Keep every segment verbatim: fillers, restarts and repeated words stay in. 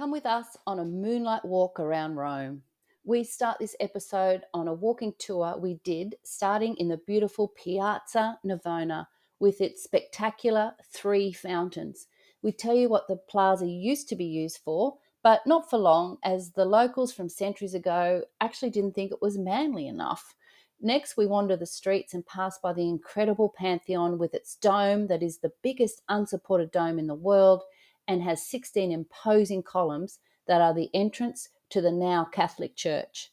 Come with us on a moonlight walk around Rome. We start this episode on a walking tour we did starting in the beautiful Piazza Navona with its spectacular three fountains. We tell you what the plaza used to be used for, but not for long, as the locals from centuries ago actually didn't think it was manly enough. Next, we wander the streets and pass by the incredible Pantheon with its dome that is the biggest unsupported dome in the world and has sixteen imposing columns that are the entrance to the now Catholic Church.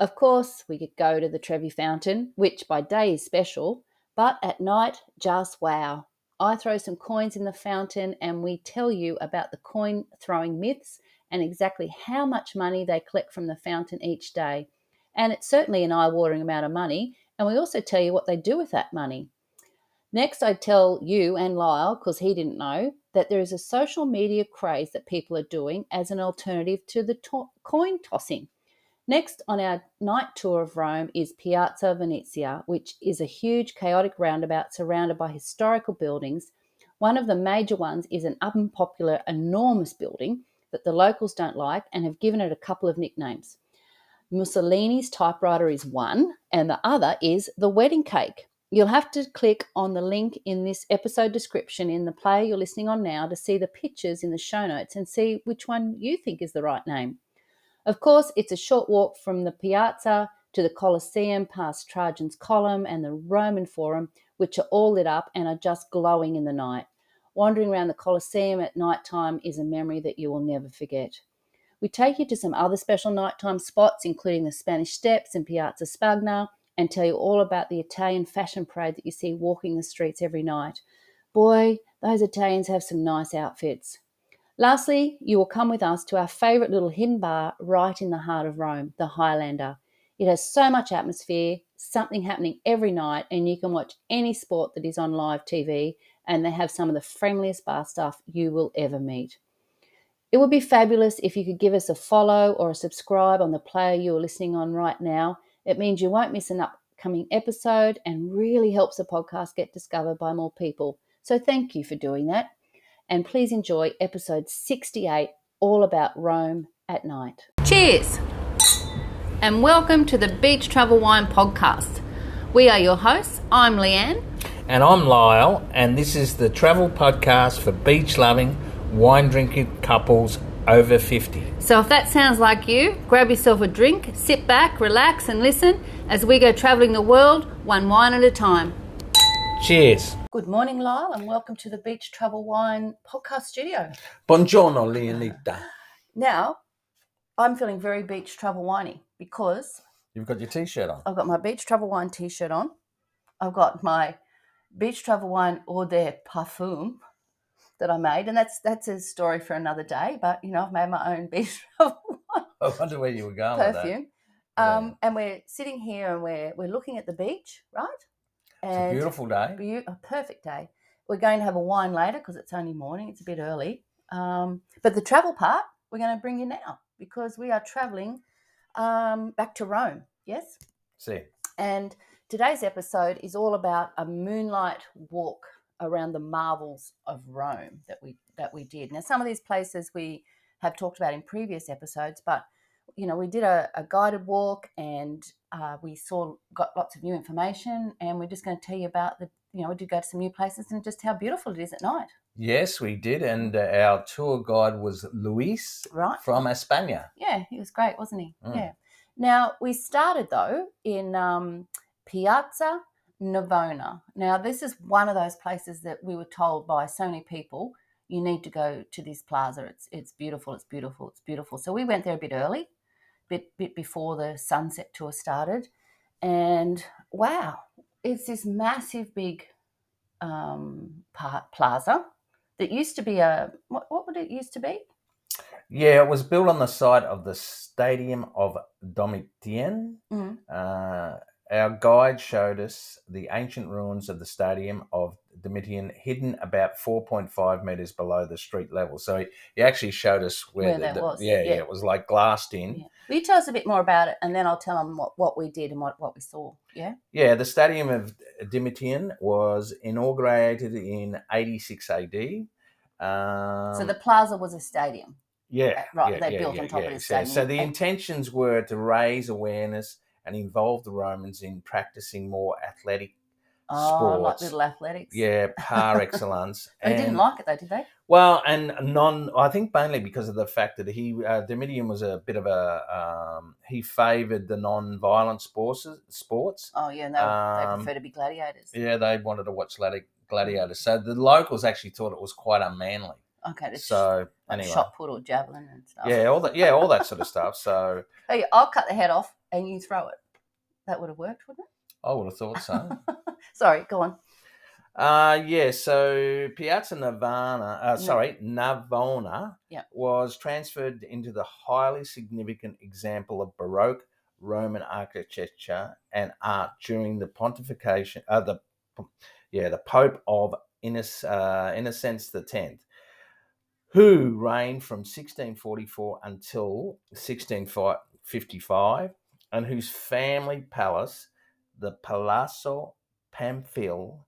Of course, we could go to the Trevi Fountain, which by day is special, but at night, just wow. I throw some coins in the fountain and we tell you about the coin throwing myths and exactly how much money they collect from the fountain each day. And it's certainly an eye-watering amount of money, and we also tell you what they do with that money. Next, I tell you and Lyle, because he didn't know, that there is a social media craze that people are doing as an alternative to the to- coin tossing. Next on our night tour of Rome is Piazza Venezia, which is a huge chaotic roundabout surrounded by historical buildings. One of the major ones is an unpopular, enormous building that the locals don't like and have given it a couple of nicknames. Mussolini's typewriter is one, and the other is the wedding cake. You'll have to click on the link in this episode description in the player you're listening on now to see the pictures in the show notes and see which one you think is the right name. Of course, it's a short walk from the Piazza to the Colosseum past Trajan's Column and the Roman Forum, which are all lit up and are just glowing in the night. Wandering around the Colosseum at night time is a memory that you will never forget. We take you to some other special nighttime spots, including the Spanish Steps and Piazza Spagna, and tell you all about the Italian fashion parade that you see walking the streets every night. Boy, those Italians have some nice outfits. Lastly, you will come with us to our favourite little hidden bar right in the heart of Rome, the Highlander. It has so much atmosphere, something happening every night, and you can watch any sport that is on live T V, and they have some of the friendliest bar staff you will ever meet. It would be fabulous if you could give us a follow or a subscribe on the player you are listening on right now. It means you won't miss an upcoming episode and really helps the podcast get discovered by more people. So thank you for doing that. And please enjoy episode sixty-eight, all about Rome at night. Cheers, and welcome to the Beach Travel Wine Podcast. We are your hosts. I'm Leanne. And I'm Lyle, and this is the travel podcast for beach-loving, wine-drinking couples over fifty. So if that sounds like you, grab yourself a drink, sit back, relax and listen as we go travelling the world one wine at a time. Cheers. Good morning, Lyle, and welcome to the Beach Travel Wine Podcast Studio. Buongiorno, Leonita. Now, I'm feeling very beach travel winey because... You've got your T-shirt on. I've got my Beach Travel Wine T-shirt on. I've got my Beach Travel Wine Eau de Parfum that I made, and that's that's a story for another day, but, you know, I've made my own beach travel wine. I wonder where you were going with that. Perfume. Um, yeah. And we're sitting here and we're we're looking at the beach, right? It's a beautiful day. Be- a perfect day. We're going to have a wine later because it's only morning. It's a bit early. Um, but the travel part, we're going to bring you now because we are travelling um, back to Rome, yes? See. And today's episode is all about a moonlight walk around the marvels of Rome that we that we did. Now, some of these places we have talked about in previous episodes, but, you know, we did a, a guided walk and uh, we saw, got lots of new information, and we're just going to tell you about the, you know, we did go to some new places and just how beautiful it is at night. Yes, we did. And uh, our tour guide was Luis, right, from España. Yeah, he was great, wasn't he? Mm. Yeah. Now, we started, though, in um, Piazza Navona. Now, this is one of those places that we were told by so many people, you need to go to this plaza. It's it's beautiful, it's beautiful, it's beautiful. So we went there a bit early. Bit, bit before the sunset tour started, and wow, it's this massive big um, plaza that used to be a what, what would it used to be? Yeah, it was built on the site of the Stadium of Domitian. Mm-hmm. Uh, our guide showed us the ancient ruins of the Stadium of Domitian, hidden about four point five metres below the street level. So he, he actually showed us where, where the, that the, was. Yeah, yeah, yeah, it was like glassed in. Yeah. Will you tell us a bit more about it, and then I'll tell them what, what we did and what, what we saw, yeah? Yeah, the Stadium of Domitian was inaugurated in eighty-six A D. Um, so the plaza was a stadium? Yeah. Right, yeah, they yeah, built yeah, on top yeah, of the stadium. So the and, intentions were to raise awareness and involve the Romans in practicing more athletic oh, sports. Oh, like little athletics. Yeah, par excellence. They and, didn't like it though, did they? Well, and non, I think mainly because of the fact that he, uh, Domitian was a bit of a, um, he favoured the non-violent sports. sports. Oh, yeah, and they, um, they prefer to be gladiators. Yeah, they wanted to watch gladiators. So the locals actually thought it was quite unmanly. Okay, it's so like anyway. Shot put or javelin and stuff. Yeah, all that. Yeah, all that sort of stuff. So hey, I'll cut the head off and you throw it. That would have worked, wouldn't it? I would have thought so. Sorry, go on. Uh yeah. So Piazza Navona, uh, sorry, Navona, yeah. was transferred into the highly significant example of Baroque Roman architecture and art during the pontification. Uh, the yeah, the Pope of Innoc- uh, Innocence the Tenth. Who reigned from sixteen forty-four until sixteen fifty-five, and whose family palace, the Palazzo Pamphili,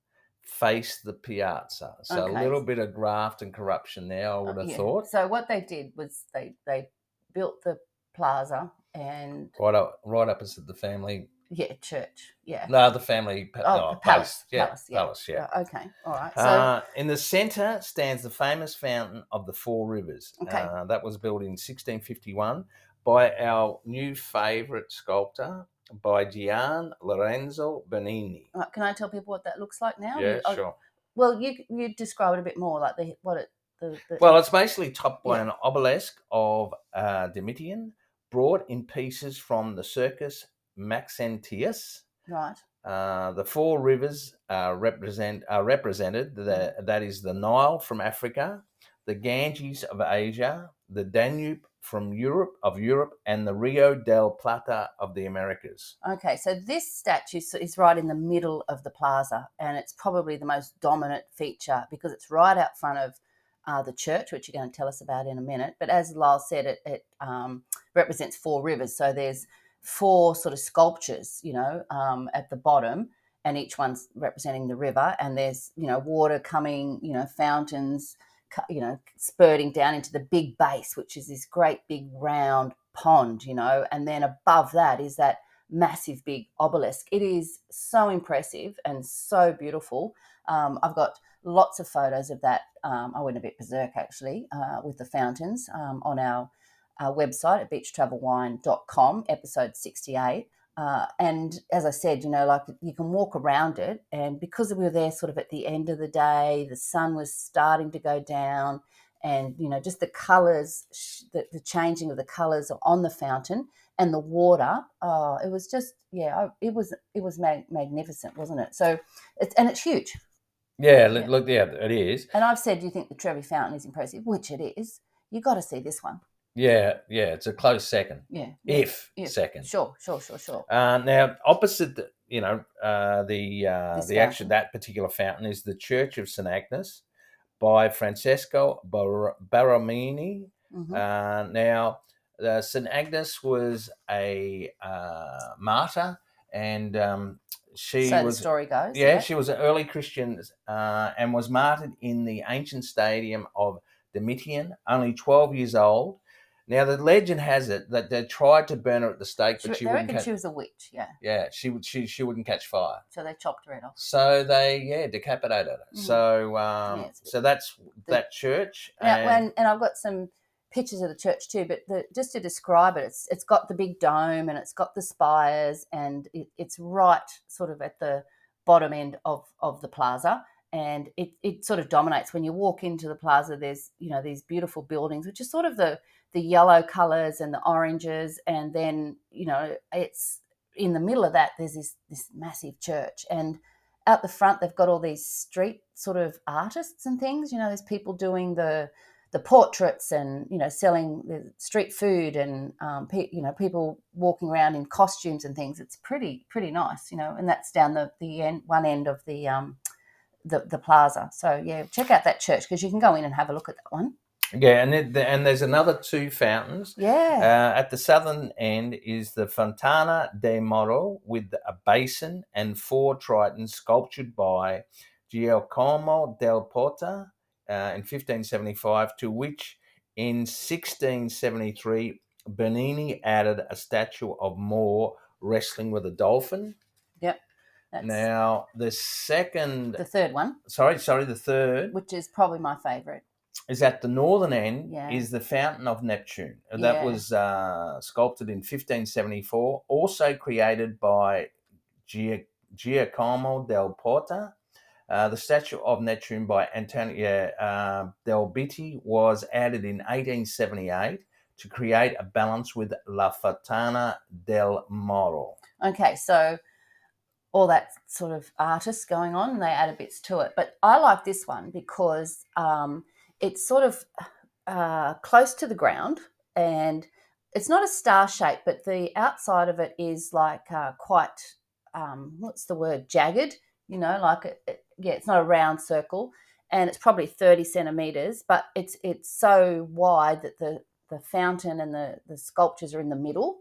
faced the piazza. So okay. a little bit of graft and corruption there, I would have oh, yeah. thought. So what they did was they, they built the plaza and... Right up, right opposite the family... Yeah, church, yeah. No, the family oh, no, the palace, palace, yeah, palace, yeah. Palace, yeah. Okay, all right. So uh, in the centre stands the famous Fountain of the Four Rivers. Okay. Uh, that was built in sixteen fifty-one by our new favourite sculptor, by Gian Lorenzo Bernini. Right, can I tell people what that looks like now? Yeah, you, sure. I, well, you you describe it a bit more, like the what it... The, the, well, it's basically topped by yeah. an obelisk of uh, Domitian, brought in pieces from the Circus Maxentius. Right. Uh, the four rivers are represent are represented. The, that is the Nile from Africa, the Ganges of Asia, the Danube from Europe of Europe, and the Rio del Plata of the Americas. Okay, so this statue is right in the middle of the plaza, and it's probably the most dominant feature because it's right out front of uh, the church, which you're going to tell us about in a minute. But as Lyle said, it, it um, represents four rivers. So there's four sort of sculptures, you know, um, at the bottom, and each one's representing the river, and there's, you know, water coming, you know, fountains, you know, spurting down into the big base, which is this great big round pond, you know, and then above that is that massive big obelisk. It is so impressive and so beautiful. Um, I've got lots of photos of that. Um, I went a bit berserk, actually, uh, with the fountains um, on our Our website at beach travel wine dot com, episode sixty-eight. Uh, and as I said, you know, like you can walk around it. And because we were there sort of at the end of the day, the sun was starting to go down, and, you know, just the colours, the, the changing of the colours on the fountain and the water. Uh, it was just, yeah, it was it was mag- magnificent, wasn't it? So, it's, and it's huge. Yeah, yeah, look, yeah, it is. And I've said, do you think the Trevi Fountain is impressive? Which it is. You've got to see this one. Yeah, yeah, it's a close second. Yeah, if yeah, second. Sure, sure, sure, sure. Uh, now, opposite, the, you know, uh, the uh, the fountain. action that particular fountain is the Church of Saint Agnes by Francesco Bor- Borromini. Mm-hmm. Uh, now, uh, Saint Agnes was a uh, martyr, and um, she so was. So the story goes. Yeah, yeah, she was an early Christian uh, and was martyred in the ancient Stadium of Domitian, only twelve years old. Now, the legend has it that they tried to burn her at the stake, but she, she wouldn't catch... She was a witch, yeah. Yeah, she, she she wouldn't catch fire. So they chopped her head off. So they, yeah, decapitated her. Mm-hmm. So um, yeah, so that's the, that church. Now, and... When, and I've got some pictures of the church too, but the, just to describe it, it's it's got the big dome and it's got the spires, and it, it's right sort of at the bottom end of, of the plaza. And it, it sort of dominates. When you walk into the plaza, there's, you know, these beautiful buildings, which is sort of the, the yellow colours and the oranges. And then, you know, it's in the middle of that, there's this, this massive church. And out the front, they've got all these street sort of artists and things. You know, there's people doing the the portraits and, you know, selling the street food and, um, pe- you know, people walking around in costumes and things. It's pretty, pretty nice, you know, and that's down the, the end, one end of the... Um, The, the plaza. So yeah, check out that church because you can go in and have a look at that one. Yeah, and it, and there's another two fountains. Yeah. Uh, at the southern end is the Fontana de Moro with a basin and four tritons sculptured by Giacomo del Porta uh, in fifteen seventy-five, to which In sixteen seventy-three, Bernini added a statue of More wrestling with a dolphin. Yep. That's now, the second... The third one. Sorry, sorry, the third. Which is probably my favourite. Is at the northern end yeah. is the Fountain of Neptune. That yeah. was uh, sculpted in fifteen seventy-four, also created by Gia, Giacomo del Porta. Uh, the statue of Neptune by Antonio uh, del Bitti was added in eighteen seventy-eight to create a balance with La Fontana del Moro. Okay, so... all that sort of artists going on, and they added bits to it. But I like this one because um, it's sort of uh, close to the ground, and it's not a star shape, but the outside of it is like uh, quite, um, what's the word, jagged, you know, like, it, it, yeah, it's not a round circle, and it's probably thirty centimetres, but it's it's so wide that the, the fountain and the, the sculptures are in the middle,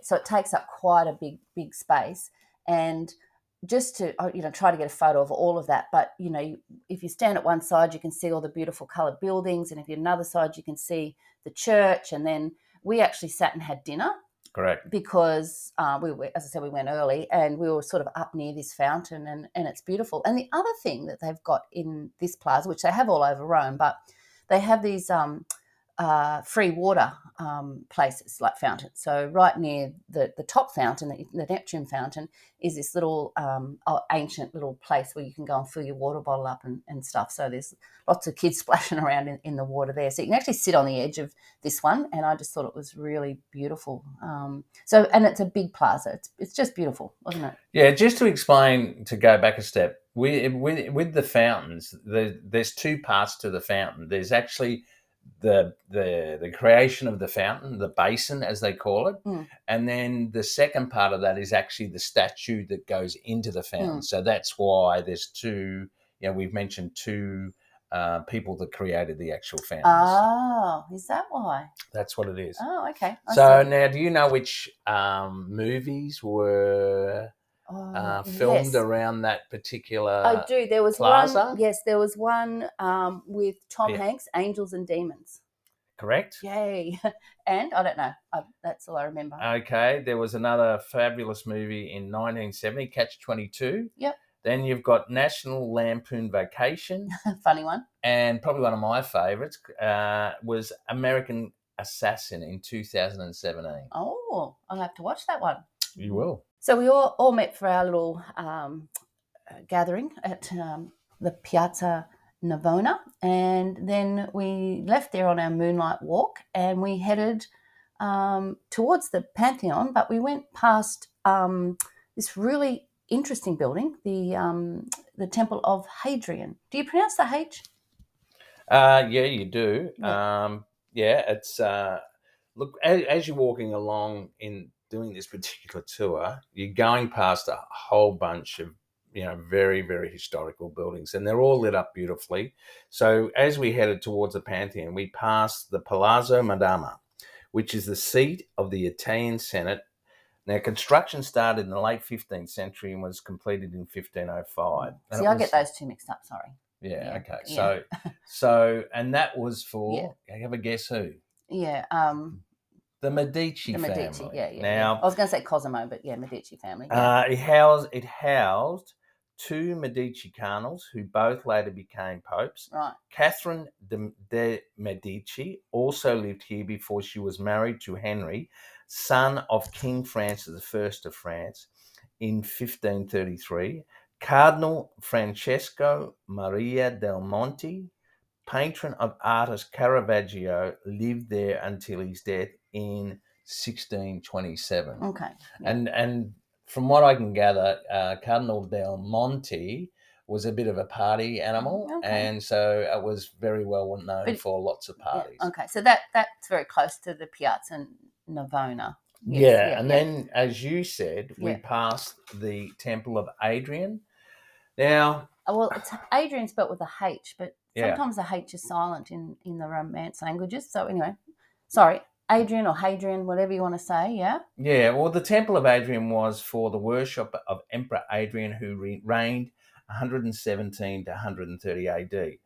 so it takes up quite a big, big space. And just to, you know, try to get a photo of all of that. But, you know, if you stand at one side, you can see all the beautiful coloured buildings. And if you're another side, you can see the church. And then we actually sat and had dinner. Correct. Because, uh, we were, as I said, we went early and we were sort of up near this fountain, and, and it's beautiful. And the other thing that they've got in this plaza, which they have all over Rome, but they have these um, uh, free water um, places like fountains. So right near the, the top fountain, the, the Neptune fountain, is this little um, ancient little place where you can go and fill your water bottle up and, and stuff. So there's lots of kids splashing around in, in the water there. So you can actually sit on the edge of this one, and I just thought it was really beautiful. Um, so, and it's a big plaza. It's, it's just beautiful, wasn't it? Yeah, just to explain, to go back a step, we, with, with the fountains, the, there's two parts to the fountain. There's actually... The, the the creation of the fountain, the basin as they call it, mm. and then the second part of that is actually the statue that goes into the fountain. Mm. So that's why there's two, you know, we've mentioned two uh, people that created the actual fountains. Oh, is that why? That's what it is. Oh, okay. I so see. Now, do you know which um, movies were... Oh, uh, filmed yes. around that particular I do. There was plaza. one. Yes, there was one um, with Tom yeah. Hanks, Angels and Demons. Correct. Yay. And I don't know. I, that's all I remember. Okay. There was another fabulous movie in nineteen seventy, Catch twenty-two. Yep. Then you've got National Lampoon Vacation. Funny one. And probably one of my favourites uh, was American Assassin in two thousand seventeen. Oh, I'll have to watch that one. You will. So we all, all met for our little um, gathering at um, the Piazza Navona, and then we left there on our moonlight walk, and we headed um, towards the Pantheon, but we went past um, this really interesting building, the um, the Temple of Hadrian. Do you pronounce the H? Uh, yeah, you do. Yeah, um, yeah it's uh, look as, as you're walking along in. Doing this particular tour, you're going past a whole bunch of, you know, very, very historical buildings, and they're all lit up beautifully. So as we headed towards the Pantheon, we passed the Palazzo Madama, which is the seat of the Italian Senate. Now, construction started in the late fifteenth century and was completed in fifteen oh five. See, I was... get those two mixed up, sorry. Yeah, yeah. Okay. Yeah. So, so, and that was for, yeah. have a guess who? Yeah, um... The Medici, the Medici family. Yeah, yeah. Now, yeah. I was going to say Cosimo, but yeah, Medici family. Yeah. Uh, it housed it housed two Medici cardinals who both later became popes. Right. Catherine de, de Medici also lived here before she was married to Henry, son of King Francis the First of France, in fifteen thirty-three. Cardinal Francesco Maria del Monte, patron of artist Caravaggio, lived there until his death in sixteen twenty-seven. Okay. Yeah. And and from what I can gather, uh, Cardinal Del Monte was a bit of a party animal, okay. and so it was very well known but, for lots of parties. Yeah. Okay, so that that's very close to the Piazza Navona. Yes. Yeah. yeah, and yeah. then, as you said, we yeah. passed the Temple of Hadrian. Now... Oh, well, it's Hadrian spelled with a H, but yeah. sometimes the H is silent in, in the Romance languages. So anyway, sorry. Hadrian or Hadrian, whatever you want to say, yeah? Yeah, well, the Temple of Hadrian was for the worship of Emperor Hadrian, who reigned one hundred seventeen to one hundred thirty A D.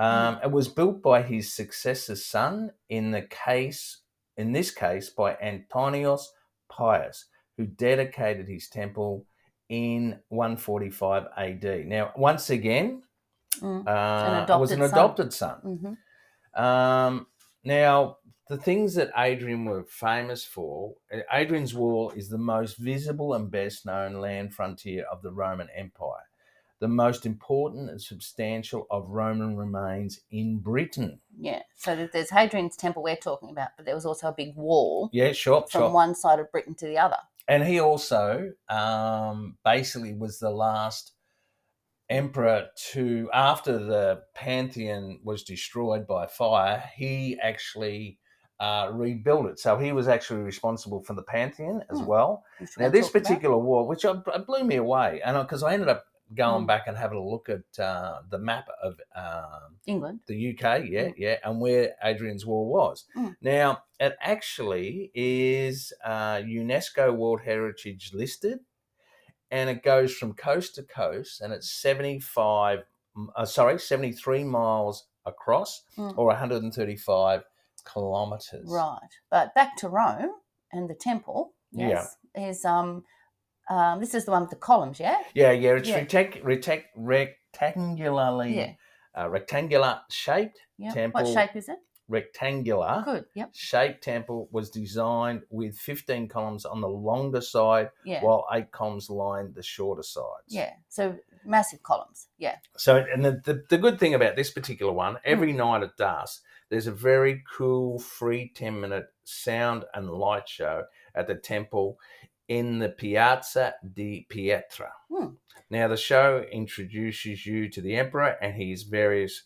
Um, it was built by his successor's son, in the case, in this case, by Antonios Pius, who dedicated his temple in one forty-five A D. Now, once again, mm, uh, an was an adopted son. son. Mm-hmm. Um, now, the things that Hadrian were famous for, Hadrian's Wall is the most visible and best known land frontier of the Roman Empire, the most important and substantial of Roman remains in Britain. Yeah, so there's Hadrian's temple we're talking about, but there was also a big wall yeah, sure, from sure. one side of Britain to the other. And he also um, basically was the last emperor to, after the Pantheon was destroyed by fire, he actually uh, rebuilt it. So he was actually responsible for the Pantheon as hmm. well. Now, this particular about. wall, which blew me away, and because I, I ended up going mm. back and having a look at uh, the map of um, England, the U K, yeah, mm. yeah, and where Hadrian's Wall was. Mm. Now, it actually is uh, UNESCO World Heritage listed, and it goes from coast to coast, and it's seventy-five, uh, sorry, seventy-three miles across, mm. or one hundred thirty-five kilometres. Right, but back to Rome and the temple. Yes, yeah. is um. Um, this is the one with the columns, yeah? Yeah, yeah. It's yeah. Retic- retic- rectangularly yeah. uh, rectangular shaped yep. temple. What shape is it? Rectangular Good, yep. shaped temple was designed with fifteen columns on the longer side yeah. while eight columns lined the shorter sides. Yeah, so massive columns, yeah. So, and the, the, the good thing about this particular one, every mm. night at dusk, there's a very cool free ten-minute sound and light show at the temple in the Piazza di Pietra. Hmm. Now, the show introduces you to the emperor and his various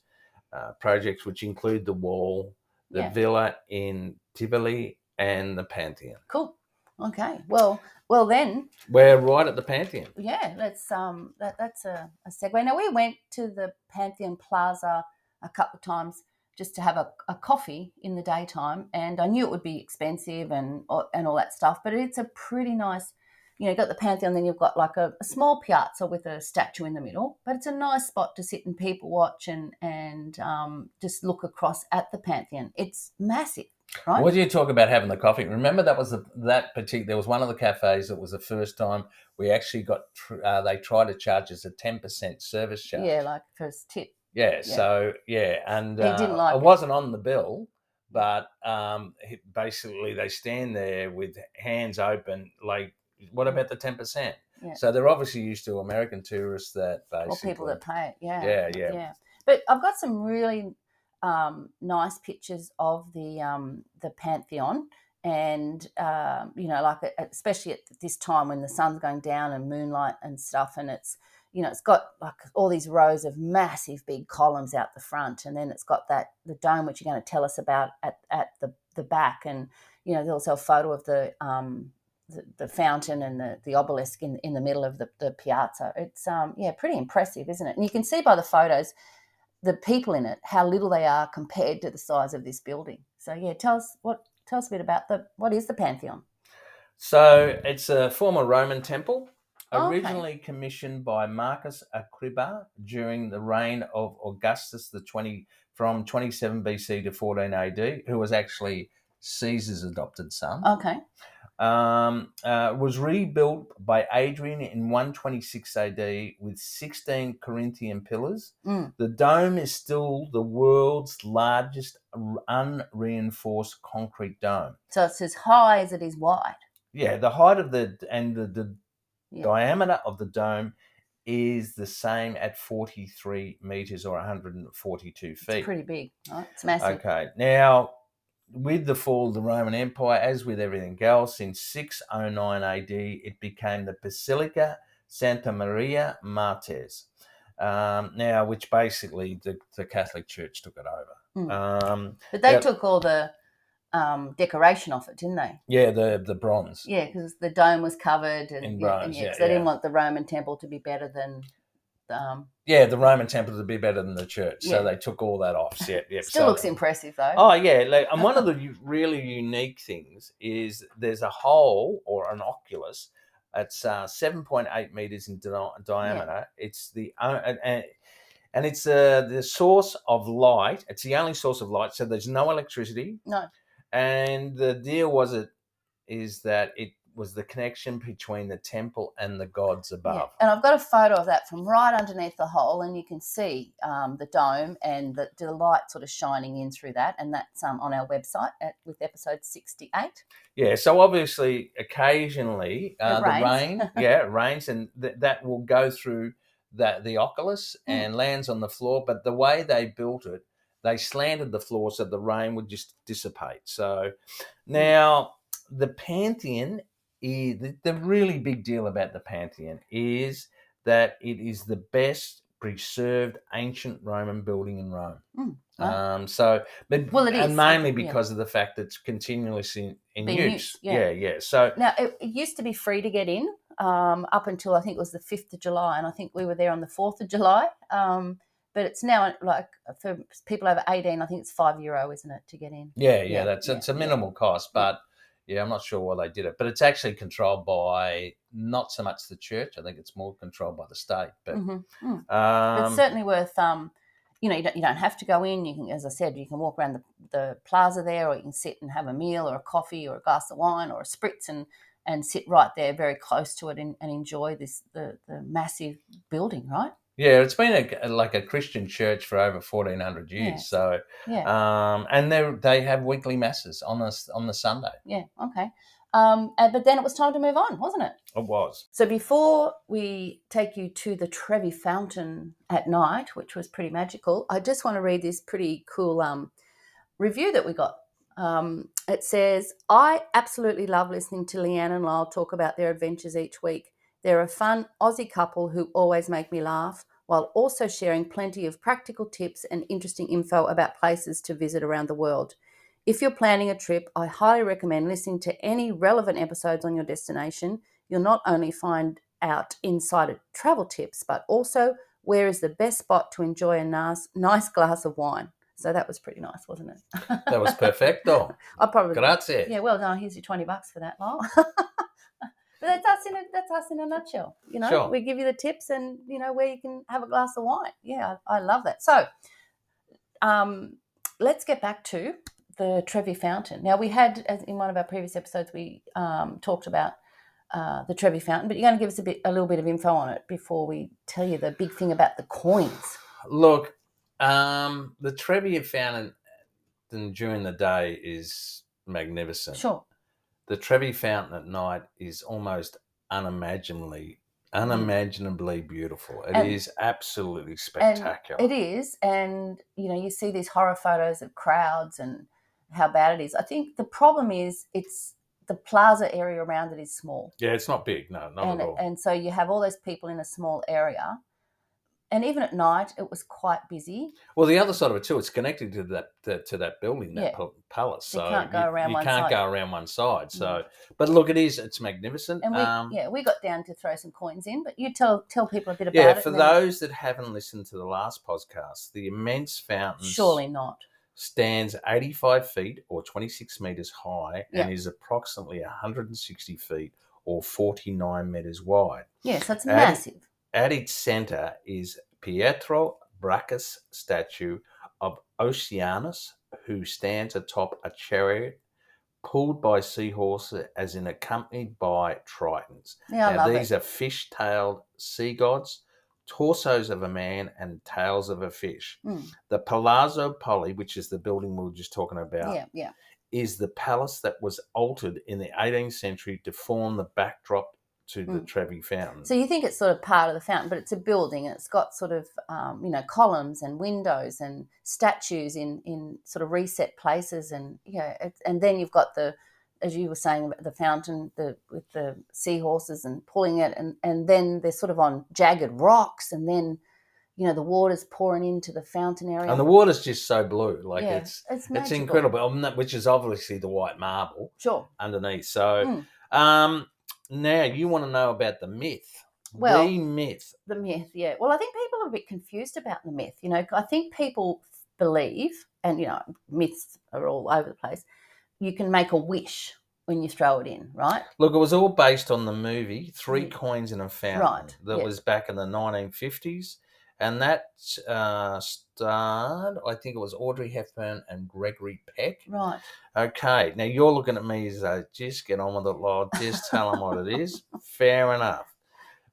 uh, projects, which include the wall, the yeah. villa in Tivoli, and the Pantheon. Cool. Okay. Well, well then. We're right at the Pantheon. Yeah, let's, um, that, that's a, a segue. Now, we went to the Pantheon Plaza a couple of times just to have a, a coffee in the daytime, and I knew it would be expensive and and all that stuff, but it's a pretty nice, you know, you've got the Pantheon, then you've got like a, a small piazza with a statue in the middle, but it's a nice spot to sit and people watch and, and um, just look across at the Pantheon. It's massive, right? What do you talk about having the coffee? Remember that was the, that particular, there was one of the cafes that was the first time we actually got, uh, they tried to charge us a ten percent service charge. Yeah, like first tip. Yeah, yeah, so, yeah, and uh, didn't like I it. wasn't on the bill, but um, basically they stand there with hands open, like, what about the ten percent? Yeah. So they're obviously used to American tourists that basically... Or people that pay it, yeah. Yeah, yeah. yeah. But I've got some really um, nice pictures of the um, the Pantheon and, uh, you know, like especially at this time when the sun's going down and moonlight and stuff, and it's... You know, it's got like all these rows of massive big columns out the front, and then it's got that the dome which you're going to tell us about at, at the, the back, and you know there's also a photo of the um the, the fountain and the, the obelisk in in the middle of the, the piazza. It's um yeah pretty impressive, isn't it? And you can see by the photos the people in it how little they are compared to the size of this building. So yeah, tell us what tell us a bit about the what is the Pantheon? So it's a former Roman temple. Originally okay. commissioned by Marcus Agrippa during the reign of Augustus the twentieth from twenty-seven B C to fourteen A D, who was actually Caesar's adopted son. Okay. Um, uh, was rebuilt by Hadrian in one twenty-six A D with sixteen Corinthian pillars. Mm. The dome is still the world's largest unreinforced concrete dome. So it's as high as it is wide. Yeah, the height of the and the, the Yeah. diameter of the dome is the same at forty-three metres or one hundred forty-two feet. It's pretty big. Right? It's massive. Okay. Now, with the fall of the Roman Empire, as with everything else, in six oh nine A D, it became the Basilica Santa Maria Martes, um, now, which basically the, the Catholic Church took it over. Mm. Um, but they now, took all the... Um, decoration of it, didn't they? Yeah, the the bronze. Yeah, because the dome was covered, and, in bronze, and yeah, yeah, yeah. they didn't want the Roman temple to be better than. Um, yeah, the Roman temple to be better than the church, yeah. so they took all that off. Yeah, yeah. Still so, looks impressive though. Oh yeah, like, and one of the really unique things is there's a hole or an oculus. It's uh, seven point eight meters in di- diameter. Yeah. It's the uh, and And it's uh, the source of light. It's the only source of light. So there's no electricity. No. And the deal was it is that it was the connection between the temple and the gods above. Yeah. And I've got a photo of that from right underneath the hole, and you can see um, the dome and the, the light sort of shining in through that, and that's um, on our website at, with episode sixty-eight. Yeah, so obviously occasionally uh, the rain, yeah, it rains, and th that will go through the, the oculus and mm. lands on the floor, but the way they built it, they slanted the floor so the rain would just dissipate. So now the Pantheon, is, the really big deal about the Pantheon is that it is the best preserved ancient Roman building in Rome. Mm, wow. Um, so, but well, it is, and mainly because yeah. of the fact that it's continuously in Being use. Used, yeah. yeah, yeah. So now it, it used to be free to get in um, up until I think it was the fifth of July, and I think we were there on the fourth of July. Um, But it's now, like, for people over eighteen, I think it's five euro, isn't it, to get in? Yeah, yeah, yeah that's yeah, it's a minimal yeah. cost. But, yeah, I'm not sure why they did it. But it's actually controlled by not so much the church. I think it's more controlled by the state. But mm-hmm. mm. um, it's certainly worth, um, you know, you don't, you don't have to go in. You can, as I said, you can walk around the, the plaza there, or you can sit and have a meal or a coffee or a glass of wine or a spritz and, and sit right there very close to it and, and enjoy this the, the massive building, right? Yeah, it's been a, like a Christian church for over fourteen hundred years. Yeah. So, yeah. Um, and they they have weekly masses on the on the Sunday. Yeah. Okay. Um, and, but then it was time to move on, wasn't it? It was. So before we take you to the Trevi Fountain at night, which was pretty magical, I just want to read this pretty cool um, review that we got. Um, it says, "I absolutely love listening to Leanne and Lyle talk about their adventures each week. They're a fun Aussie couple who always make me laugh while also sharing plenty of practical tips and interesting info about places to visit around the world. If you're planning a trip, I highly recommend listening to any relevant episodes on your destination. You'll not only find out insider travel tips, but also where is the best spot to enjoy a nice, nice glass of wine." So that was pretty nice, wasn't it? That was perfecto. I probably, Grazie. Yeah, well done. Here's your twenty bucks for that, Lyle. But that's us in a, that's us in a nutshell. You know, sure. We give you the tips and, you know, where you can have a glass of wine. Yeah, I, I love that. So um, let's get back to the Trevi Fountain. Now, we had, as in one of our previous episodes, we um, talked about uh, the Trevi Fountain, but you're going to give us a, bit, a little bit of info on it before we tell you the big thing about the coins. Look, um, the Trevi Fountain during the day is magnificent. Sure. The Trevi Fountain at night is almost unimaginably, unimaginably beautiful. It and, is absolutely spectacular. It is, and, you know, you see these horror photos of crowds and how bad it is. I think the problem is it's the plaza area around it is small. Yeah, it's not big, no, not and, at all. And so you have all those people in a small area. And even at night, it was quite busy. Well, the other side of it too, it's connected to that to, to that building, that yeah. palace. So you can't go around you, one you can't side. go around one side. So, mm. but look, it is it's magnificent. And we, um, yeah, we got down to throw some coins in, but you tell tell people a bit about yeah, it. Yeah, for those then... that haven't listened to the last podcast, the immense fountain surely not stands eighty-five feet or twenty-six meters high yeah. and is approximately one hundred and sixty feet or forty-nine meters wide. Yes, yeah, so that's massive. At its centre is Pietro Bracca's statue of Oceanus, who stands atop a chariot pulled by seahorses as in accompanied by tritons. Yeah, now, these it. are fish-tailed sea gods, torsos of a man and tails of a fish. Mm. The Palazzo Pamphili, which is the building we were just talking about, yeah, yeah. is the palace that was altered in the eighteenth century to form the backdrop to the mm. Trevi Fountain. So you think it's sort of part of the fountain, but it's a building and it's got sort of, um, you know, columns and windows and statues in, in sort of reset places. And, you know, it, and then you've got the, as you were saying, the fountain the, with the seahorses and pulling it. And, and then they're sort of on jagged rocks. And then, you know, the water's pouring into the fountain area. And the water's just so blue. Like yeah, it's, it's, it's incredible, which is obviously the white marble sure. underneath. So, mm. um, now, you want to know about the myth. Well, the myth. The myth, yeah. Well, I think people are a bit confused about the myth. You know, I think people believe, and, you know, myths are all over the place, you can make a wish when you throw it in, right? Look, it was all based on the movie Three Coins in a Fountain right. that yeah. was back in the nineteen fifties. And that uh, starred, I think it was Audrey Hepburn and Gregory Peck. Right. Okay. Now, you're looking at me as though, just get on with it, Lord. Just tell them what it is. Fair enough.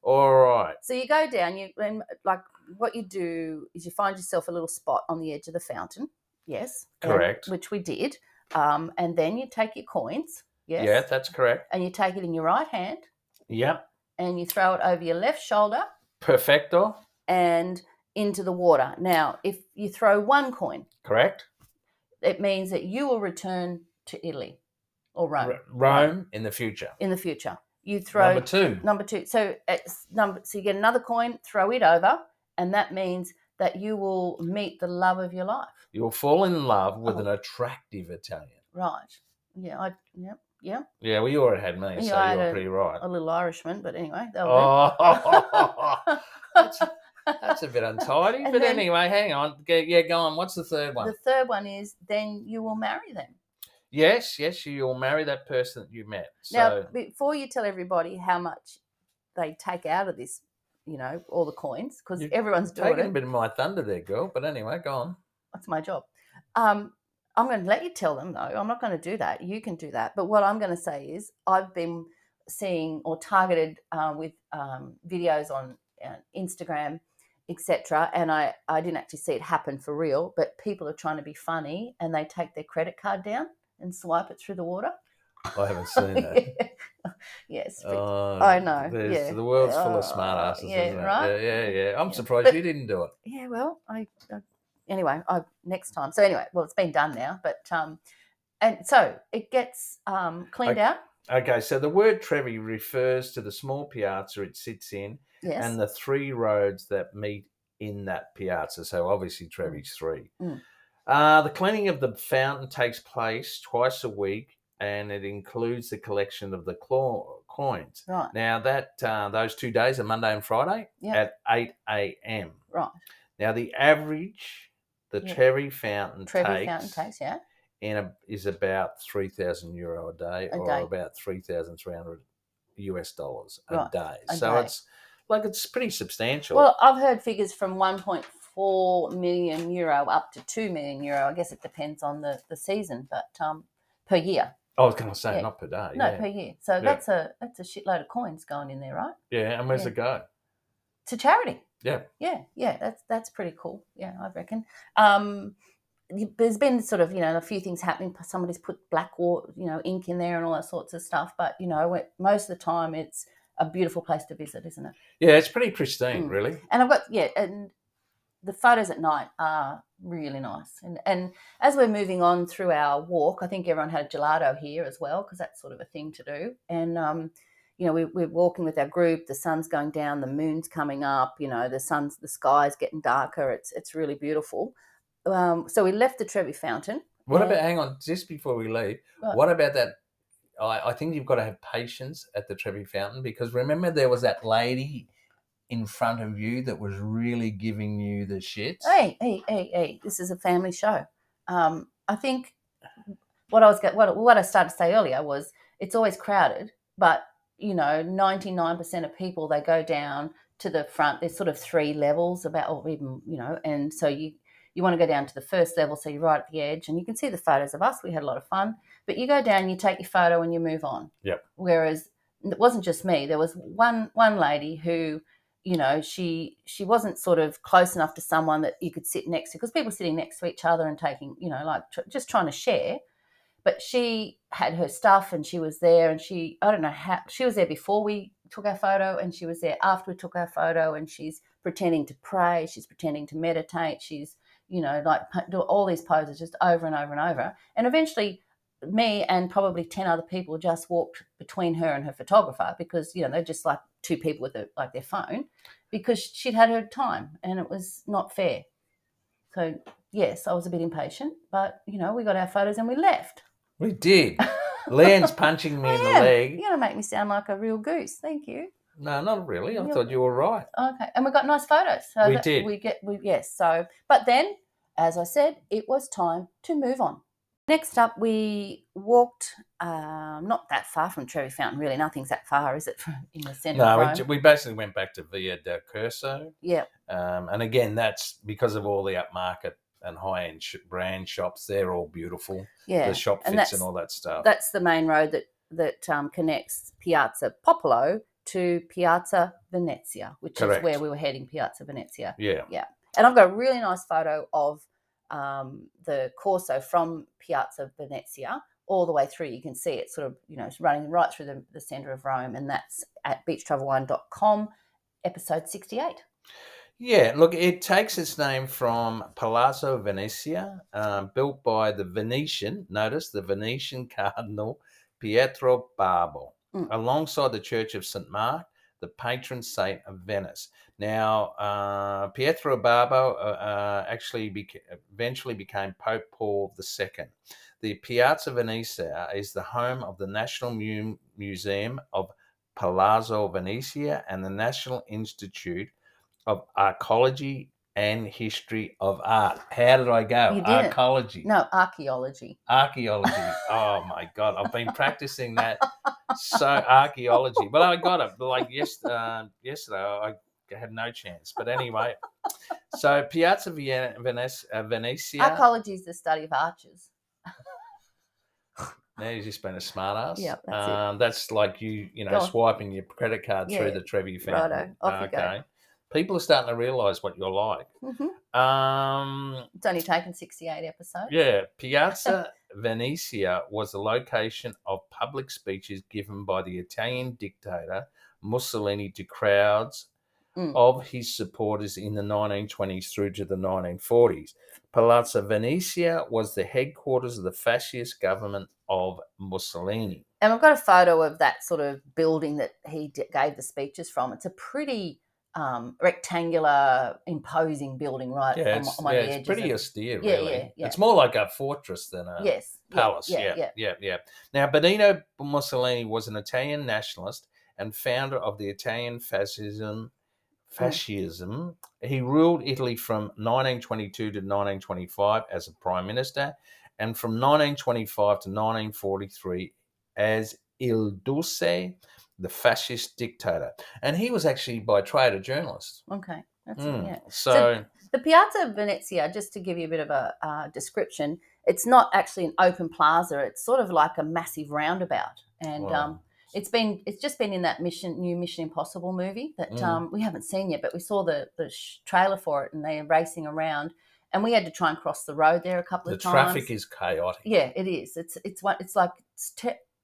All right. So you go down. You and like what you do is you find yourself a little spot on the edge of the fountain. Yes. Correct. And, which we did. Um, and then you take your coins. Yes. Yeah, that's correct. And you take it in your right hand. Yep. And you throw it over your left shoulder. Perfecto. And into the water. Now, if you throw one coin, correct, it means that you will return to Italy or Rome. R- Rome, Rome in the future. In the future, you throw number two. Number two. So it's number. So you get another coin, throw it over, and that means that you will meet the love of your life. You will fall in love with oh. an attractive Italian. Right. Yeah. I. Yep. Yeah. Yeah, well, you already had me, yeah, so I you were pretty right. A little Irishman, but anyway. Oh, that's, that's a bit untidy. But then, anyway, hang on. Yeah, go on. What's the third one? The third one is then you will marry them. Yes, yes, you will marry that person that you met. So. Now, before you tell everybody how much they take out of this, you know, all the coins, because everyone's doing it. You're taking a bit of my thunder there, girl, but anyway, go on. That's my job. Um I'm going to let you tell them, though. I'm not going to do that. You can do that. But what I'm going to say is I've been seeing or targeted uh, with um, videos on uh, Instagram, et cetera, and I, I didn't actually see it happen for real, but people are trying to be funny and they take their credit card down and swipe it through the water. I haven't seen that. yeah. Yes. Oh, I know. Yeah. The world's full of smart asses, yeah, isn't it? Right? Yeah, yeah, yeah. I'm yeah. surprised but, you didn't do it. Yeah, well, I... I Anyway, I, next time. So anyway, well, it's been done now, but um, and so it gets um cleaned okay. out. Okay, so the word Trevi refers to the small piazza it sits in, yes, and the three roads that meet in that piazza. So obviously Trevi's three. Mm. Uh, the cleaning of the fountain takes place twice a week, and it includes the collection of the claw, coins. Right. Now that uh, those two days are Monday and Friday yep. at eight a.m. Right. Now the average. The yeah. Trevi Fountain Trevi takes, fountain takes yeah. in a, is about three thousand euro a day a or day. about three thousand three hundred US dollars a right. day. A so day. it's like it's pretty substantial. Well, I've heard figures from one point four million euro up to two million euro. I guess it depends on the, the season, but um, per year. I was going to say yeah. not per day. No, yeah. per year. So yeah. that's a that's a shitload of coins going in there, right? Yeah, and where's yeah. it go? To charity. Yeah, yeah, yeah. That's that's pretty cool. Yeah, I reckon. Um, there's been sort of you know a few things happening. Somebody's put black water, you know, ink in there and all that sorts of stuff. But you know, it, most of the time, it's a beautiful place to visit, isn't it? Yeah, it's pretty pristine, mm. really. And I've got yeah, and the photos at night are really nice. And and as we're moving on through our walk, I think everyone had a gelato here as well because that's sort of a thing to do. And um. You know, we, we're walking with our group. The sun's going down, the moon's coming up. You know, the sun's, the sky's getting darker. It's it's really beautiful. Um, so we left the Trevi Fountain. What about? Hang on, just before we leave, right. what about that? I, I think you've got to have patience at the Trevi Fountain because remember there was that lady in front of you that was really giving you the shits. Hey, hey, hey, hey! This is a family show. Um, I think what I was what what I started to say earlier was it's always crowded, but you know, ninety-nine percent of people, they go down to the front. There's sort of three levels about, or even, you know, and so you, you want to go down to the first level, so you're right at the edge, and you can see the photos of us. We had a lot of fun. But you go down, you take your photo, and you move on. Yep. Whereas it wasn't just me. There was one one lady who, you know, she she wasn't sort of close enough to someone that you could sit next to because people sitting next to each other and taking, you know, like tr- just trying to share. But she had her stuff and she was there and she, I don't know how, she was there before we took our photo and she was there after we took our photo and she's pretending to pray, she's pretending to meditate, she's, you know, like do all these poses just over and over and over. And eventually me and probably ten other people just walked between her and her photographer because, you know, they're just like two people with a, like their phone because she'd had her time and it was not fair. So, yes, I was a bit impatient, but, you know, we got our photos and we left. We did. Leanne's punching me I in am. the leg. You're going to make me sound like a real goose. Thank you. No, not really. I You're... thought you were right. Okay. And we got nice photos. So we did. We get, we, yes. So, but then, as I said, it was time to move on. Next up, we walked um, not that far from Trevi Fountain. Really, nothing's that far, is it, from in the centre? No, of Rome? We, we basically went back to Via del Corso. Yeah. Um, and again, that's because of all the upmarket and high-end sh brand shops. They're all beautiful. Yeah. The shop and fits and all that stuff. That's the main road that that um, connects Piazza Popolo to Piazza Venezia, which Correct. Is where we were heading. Piazza Venezia. Yeah. Yeah. And I've got a really nice photo of. Um, the Corso from Piazza Venezia all the way through. You can see it sort of, you know, it's running right through the, the centre of Rome, and that's at beach travel one dot com, episode sixty-eight. Yeah, look, it takes its name from Palazzo Venezia, um, built by the Venetian, notice, the Venetian Cardinal Pietro Barbo, mm. alongside the Church of Saint Mark, the patron saint of Venice. Now, uh, Pietro Barbo uh, actually beca- eventually became Pope Paul the Second. The Piazza Venezia is the home of the National Mu- Museum of Palazzo Venezia and the National Institute of Archaeology and History of Art. How did I go? You did. Archaeology. No, archaeology. Archaeology. Oh, my God. I've been practicing that. So archaeology. But I got it. Like yes, uh, yesterday, I had no chance. But anyway, so Piazza Vien Venice, uh, Venezia. Archaeology is the study of arches. Now you've just been a smart ass. Yeah, that's um, it. That's like you, you know, swiping your credit card yeah. through the Trevi Fountain. Righto. Okay. Go. People are starting to realise what you're like. Mm-hmm. um, it's only taken sixty-eight episodes. Yeah. Piazza Venezia was the location of public speeches given by the Italian dictator Mussolini to crowds mm. of his supporters in the nineteen twenties through to the nineteen forties. Palazzo Venezia was the headquarters of the fascist government of Mussolini. And I've got a photo of that sort of building that he gave the speeches from. It's a pretty... Um, rectangular, imposing building, right? Yeah, it's, on, on yeah, the it's pretty of, austere, really. Yeah, yeah, yeah. It's more like a fortress than a yes, palace. Yeah yeah, yeah, yeah, yeah. Now, Benito Mussolini was an Italian nationalist and founder of the Italian fascism. Fascism. Mm. He ruled Italy from nineteen twenty-two to nineteen twenty-five as a prime minister, and from nineteen twenty-five to nineteen forty-three as Il Duce, the fascist dictator. And he was actually by trade a journalist. Okay, that's mm. it, yeah. So, so the Piazza Venezia, just to give you a bit of a uh, description, it's not actually an open plaza. It's sort of like a massive roundabout. And wow. um, it's been it's just been in that mission new Mission Impossible movie that mm. um, we haven't seen yet, but we saw the, the sh trailer for it, and they're racing around. And we had to try and cross the road there a couple the of times. The traffic is chaotic. Yeah, it is. It's, it's, it's, it's like it's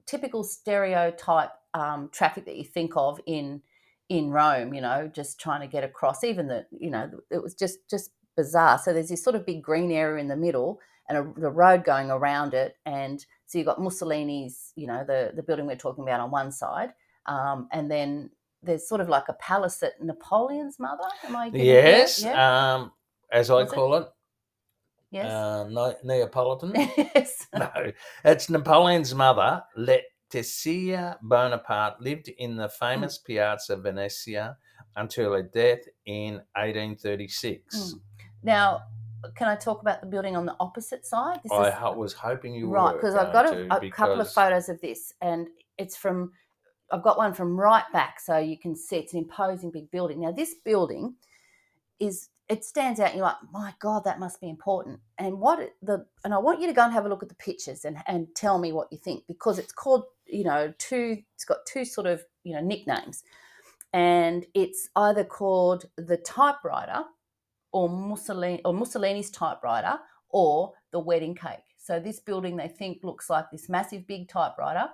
typical stereotype Um, traffic that you think of in in Rome, you know, just trying to get across. Even the, you know, it was just just bizarre. So there's this sort of big green area in the middle and a, the road going around it, and so you've got Mussolini's, you know, the the building we're talking about on one side, um, and then there's sort of like a palace that Napoleon's mother. Am I getting yes, yeah. um, as I was call it. it yes, uh, no, Neapolitan. Yes, no, it's Napoleon's mother. Let. Letizia Bonaparte lived in the famous mm. Piazza Venezia until her death in eighteen thirty-six. Mm. Now, can I talk about the building on the opposite side? This I is, was hoping you right, were. Right, because I've got a, a because... couple of photos of this, and it's from, I've got one from right back, so you can see it's an imposing big building. Now, this building is, it stands out, and you're like, my God, that must be important. And what the, and I want you to go and have a look at the pictures and, and tell me what you think, because it's called, you know, two, it's got two sort of, you know, nicknames. And it's either called the typewriter or Mussolini or Mussolini's typewriter or the wedding cake. So this building they think looks like this massive big typewriter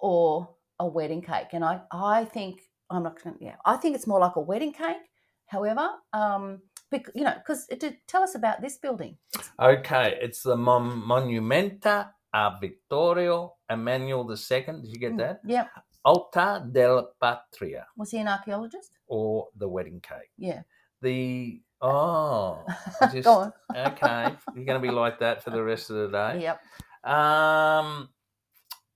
or a wedding cake. And I, I think, I'm not going to, yeah, I think it's more like a wedding cake. However, um, you know, because tell us about this building. Okay, it's the Mon Monumenta a Vittorio Emmanuel the Second. Did you get that? Yeah. Altar del Patria. Was he an archaeologist? Or the wedding cake. Yeah. The, oh. Just, Go on. Okay, you're going to be like that for the rest of the day. Yep. Um,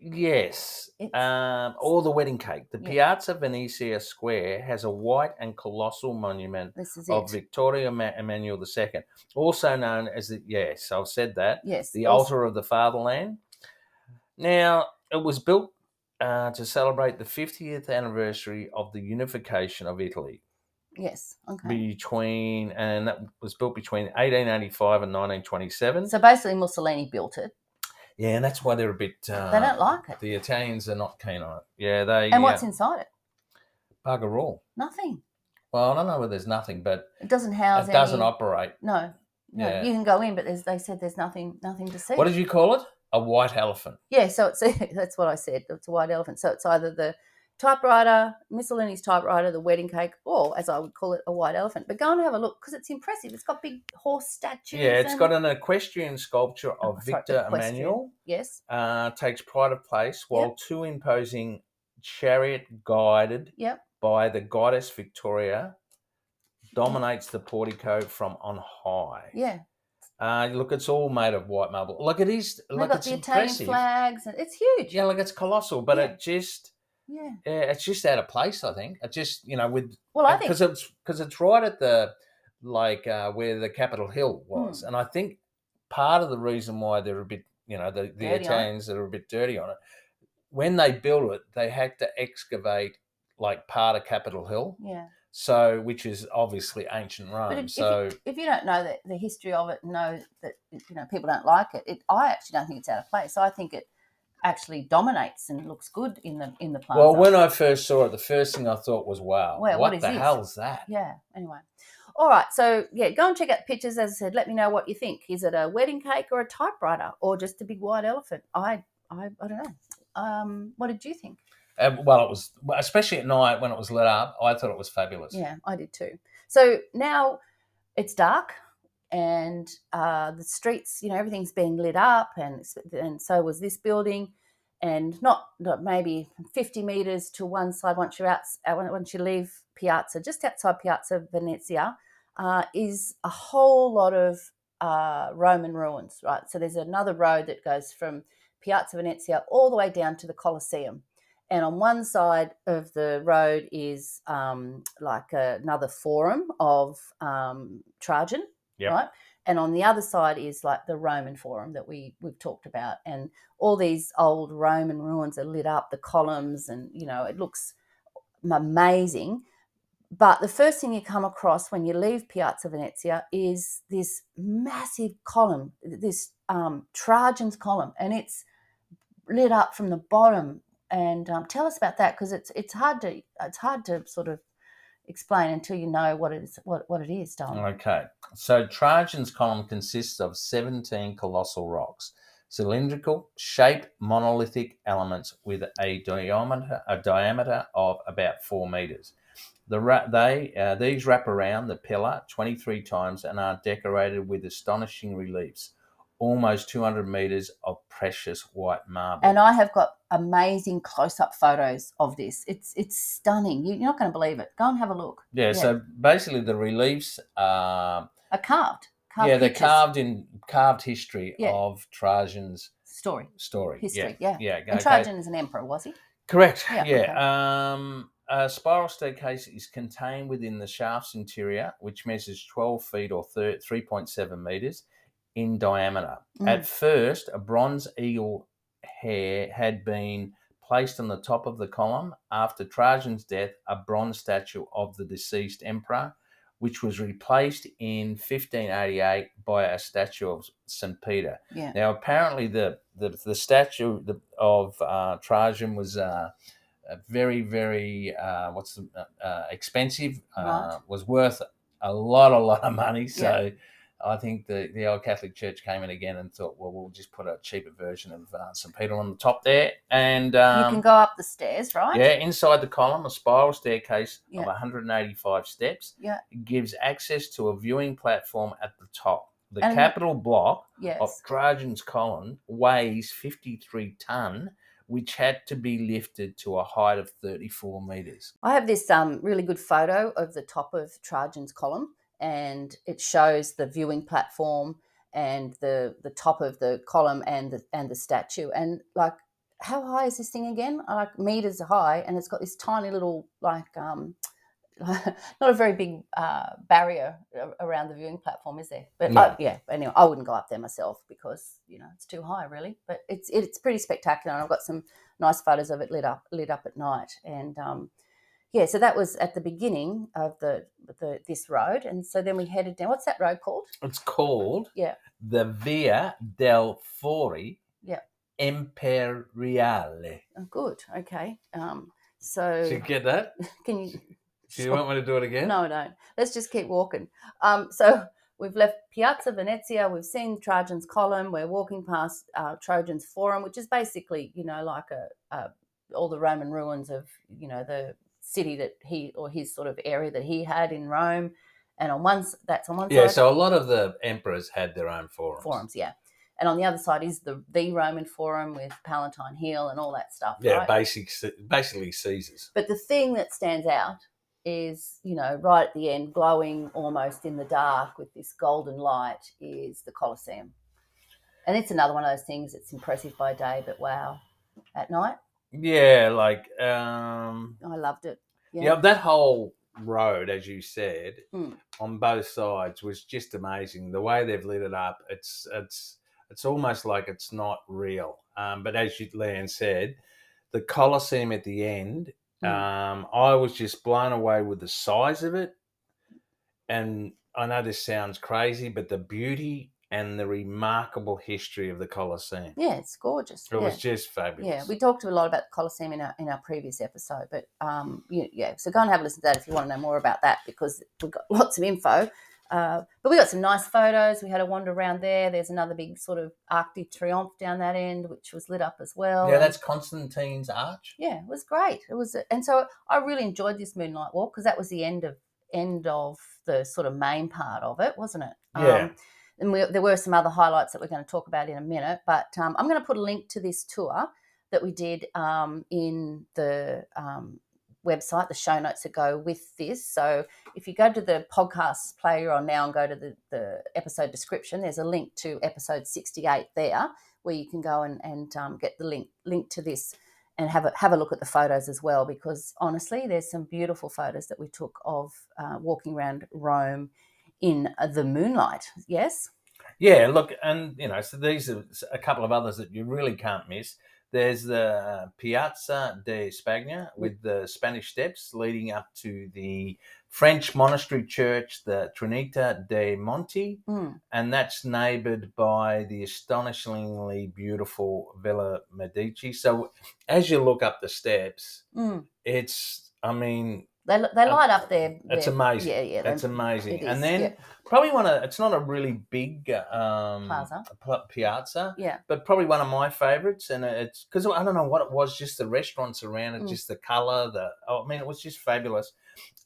Yes, um, or the wedding cake. The yeah. Piazza Venezia Square has a white and colossal monument of Vittorio Emanuele the Second, also known as the, yes, I've said that, yes, the also. Altar of the Fatherland. Now, it was built uh, to celebrate the fiftieth anniversary of the unification of Italy. Yes. Okay. Between, and that was built between eighteen eighty-five and nineteen twenty-seven. So basically Mussolini built it. Yeah, and that's why they're a bit... Uh, they don't like it. The Italians are not keen on it. Yeah, they... And what's uh, inside it? Bugger all. Nothing. Well, I don't know whether there's nothing, but... It doesn't house It any... doesn't operate. No. No, yeah. You can go in, but there's, they said there's nothing nothing to see. What did you call it? A white elephant. Yeah, so it's that's what I said. It's a white elephant. So it's either the typewriter, Mussolini's typewriter, the wedding cake, or, as I would call it, a white elephant. But go and have a look because it's impressive. It's got big horse statues. Yeah, it's and... got an equestrian sculpture of oh, Victor sorry, Emmanuel. Yes. Uh, takes pride of place while yep. two imposing chariot guided yep. by the goddess Victoria dominates the portico from on high. Yeah. Uh, look, it's all made of white marble. Look, it is. Look, got it's the Italian impressive. Flags. And it's huge. Yeah, look, it's colossal, but yeah. it just. Yeah. Yeah, it's just out of place, I think. It just, you know, with well, I think because it's because it's right at the like uh, where the Capitol Hill was, mm. and I think part of the reason why they're a bit, you know, the, the Italians that are a bit dirty on it. When they built it, they had to excavate like part of Capitol Hill. Yeah. So, which is obviously ancient Rome. But if, so, if you, if you don't know the, the history of it, know that you know people don't like it. It, I actually don't think it's out of place. I think it actually dominates and looks good in the in the plaza. Well, when I first saw it, the first thing I thought was, "Wow, well, what, what is the this? hell's that?" Yeah. Anyway, all right. So yeah, go and check out the pictures. As I said, let me know what you think. Is it a wedding cake or a typewriter or just a big white elephant? I I, I don't know. Um, what did you think? Uh, well, it was, especially at night when it was lit up, I thought it was fabulous. Yeah, I did too. So now it's dark and uh, the streets, you know, everything's being lit up and and so was this building, and not, not maybe fifty metres to one side once you're out, once you leave Piazza, just outside Piazza Venezia, uh, is a whole lot of uh, Roman ruins, right? So there's another road that goes from Piazza Venezia all the way down to the Colosseum. And on one side of the road is um, like a, another forum of um, Trajan, yep. right? And on the other side is like the Roman forum that we, we've talked about. And all these old Roman ruins are lit up, the columns, and, you know, it looks amazing. But the first thing you come across when you leave Piazza Venezia is this massive column, this um, Trajan's Column, and it's lit up from the bottom. And um, tell us about that, because it's it's hard to it's hard to sort of explain until you know what it is what, what it is, Don. Okay, so Trajan's Column consists of seventeen colossal rocks, cylindrical shaped monolithic elements with a diameter a diameter of about four meters. The ra they uh, these wrap around the pillar twenty-three times and are decorated with astonishing reliefs. Almost two hundred metres of precious white marble. And I have got amazing close-up photos of this. It's it's stunning. You're not going to believe it. Go and have a look. Yeah, yeah. So basically the reliefs are... Are carved. carved yeah, they're pictures. carved in carved history yeah. of Trajan's... Story. Story. History, yeah. yeah. yeah. And okay. Trajan is an emperor, was he? Correct, yeah. yeah. Okay. Um, a spiral staircase is contained within the shaft's interior, which measures twelve feet or three point seven metres. In diameter. Mm. At first, a bronze eagle hair had been placed on the top of the column. After Trajan's death, a bronze statue of the deceased emperor, which was replaced in fifteen eighty-eight by a statue of Saint Peter. Yeah. Now, apparently, the the, the statue of uh, Trajan was uh, very, very uh, what's the, uh, expensive. Right. Uh, was worth a lot, a lot of money. So. Yeah. I think the, the old Catholic Church came in again and thought, well, we'll just put a cheaper version of uh, Saint Peter on the top there. And um, you can go up the stairs, right? Yeah, inside the column, a spiral staircase yeah. of one hundred eighty-five steps yeah. gives access to a viewing platform at the top. The and capital block yes. of Trajan's Column weighs fifty-three tonne, which had to be lifted to a height of thirty-four metres. I have this um, really good photo of the top of Trajan's Column. And it shows the viewing platform and the the top of the column and the and the statue. And like how high is this thing again? Like meters high, and it's got this tiny little, like, um, not a very big uh, barrier around the viewing platform, is there? But no. I, yeah, anyway, I wouldn't go up there myself because, you know, it's too high, really. But it's it's pretty spectacular, and I've got some nice photos of it lit up lit up at night. And um, yeah, so that was at the beginning of the, the this road, and so then we headed down. What's that road called? It's called yeah the Via del Fori yeah Imperiale. Oh, good. Okay. Um. So did you get that? Can you? Do you want me to do it again? No, no. Let's just keep walking. Um, so we've left Piazza Venezia. We've seen Trajan's Column. We're walking past uh, Trajan's Forum, which is basically, you know, like a, a all the Roman ruins of, you know, the city that he or his sort of area that he had in Rome. And on one that's on one yeah, side. Yeah, so a lot of the emperors had their own forums. Forums, yeah. And on the other side is the the Roman Forum with Palatine Hill and all that stuff. Yeah, right? basic, basically Caesar's. But the thing that stands out is, you know, right at the end, glowing almost in the dark with this golden light, is the Colosseum. And it's another one of those things that's impressive by day, but wow, at night. Yeah, like... Um, I loved it. Yeah. yeah, that whole road, as you said, mm. on both sides was just amazing. The way they've lit it up, it's it's it's almost like it's not real. Um, but as you, Leanne said, the Colosseum at the end... Um, I was just blown away with the size of it, and I know this sounds crazy, but the beauty and the remarkable history of the Colosseum. Yeah, it's gorgeous. It yeah. was just fabulous. Yeah, we talked a lot about the Colosseum in our in our previous episode, but um, you, yeah, so go and have a listen to that if you want to know more about that, because we've got lots of info. Uh, but we got some nice photos. We had a wander around there. There's another big sort of Arc de Triomphe down that end, which was lit up as well. Yeah, that's Constantine's Arch. Yeah, it was great. It was, and so I really enjoyed this moonlight walk because that was the end of end of the sort of main part of it, wasn't it? Yeah. Um, and we, there were some other highlights that we're going to talk about in a minute, but um, I'm going to put a link to this tour that we did um, in the um, website, the show notes that go with this. So if you go to the podcast player on now and go to the, the episode description, there's a link to episode sixty-eight there where you can go and, and um, get the link link to this and have a, have a look at the photos as well, because honestly there's some beautiful photos that we took of uh, walking around Rome in the moonlight. Yes? Yeah, look, and, you know, so these are a couple of others that you really can't miss. There's the Piazza de Spagna with the Spanish Steps leading up to the French monastery church, the Trinità de' Monti, mm. and that's neighboured by the astonishingly beautiful Villa Medici. So as you look up the steps, mm. it's, I mean... They, they light uh, up there. It's amazing. Yeah, yeah. That's amazing. And then yeah. probably one of, it's not a really big um, plaza. piazza, yeah. but probably one of my favourites. And it's, because I don't know what it was, just the restaurants around it, mm. just the colour, the, oh, I mean, it was just fabulous,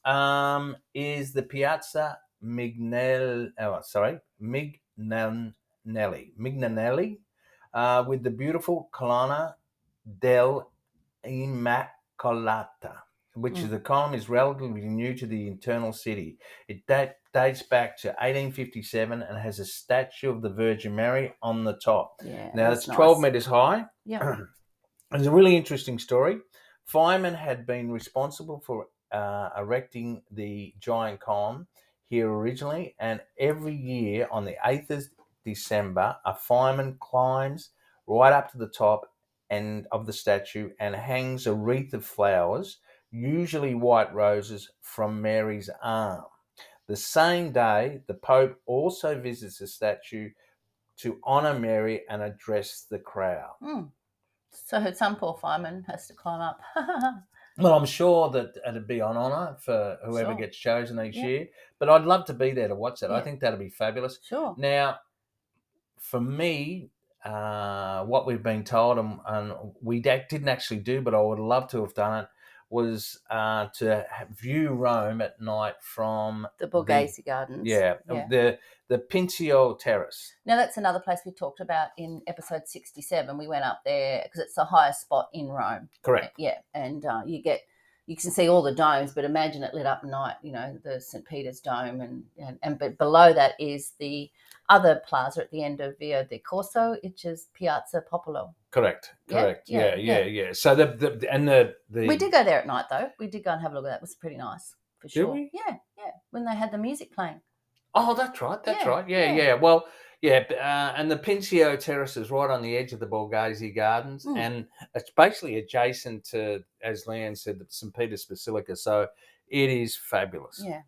um, is the Piazza Mignel, oh, sorry, Mignanelli, Mignanelli, uh, with the beautiful Colonna del Immacolata, which mm. is the column is relatively new to the internal city. It da dates back to eighteen fifty-seven and has a statue of the Virgin Mary on the top. Yeah, now, it's nice. twelve metres high. Yeah. It's a really interesting story. Firemen had been responsible for uh, erecting the giant column here originally, and every year on the eighth of December, a fireman climbs right up to the top and of the statue and hangs a wreath of flowers, usually white roses, from Mary's arm. The same day, the Pope also visits the statue to honour Mary and address the crowd. Mm. So some poor fireman has to climb up. Well, I'm sure that it'd be on honour for whoever sure. gets chosen each yeah. year, but I'd love to be there to watch that. Yeah. I think that'd be fabulous. Sure. Now, for me... Uh, what we've been told, and, and we didn't actually do, but I would love to have done it, was uh, to view Rome at night from the Borghese the, Gardens. Yeah, yeah, the the Pincio Terrace. Now that's another place we talked about in episode sixty-seven. We went up there because it's the highest spot in Rome. Correct. Yeah, and uh, you get you can see all the domes, but imagine it lit up night. You know, the Saint Peter's Dome, and and, and but below that is the other plaza at the end of Via del Corso, which is Piazza Popolo. Correct. Correct. Yeah. Yeah. Yeah. yeah. yeah. yeah. So the, the and the, the we did go there at night though. We did go and have a look at that. It was pretty nice for sure. Did we? Yeah. Yeah. When they had the music playing. Oh, that's right. That's yeah, right. Yeah, yeah. Yeah. Well, yeah. Uh, and the Pincio Terrace is right on the edge of the Borghese Gardens, mm. and it's basically adjacent to, as Leanne said, Saint Peter's Basilica. So it is fabulous. Yeah.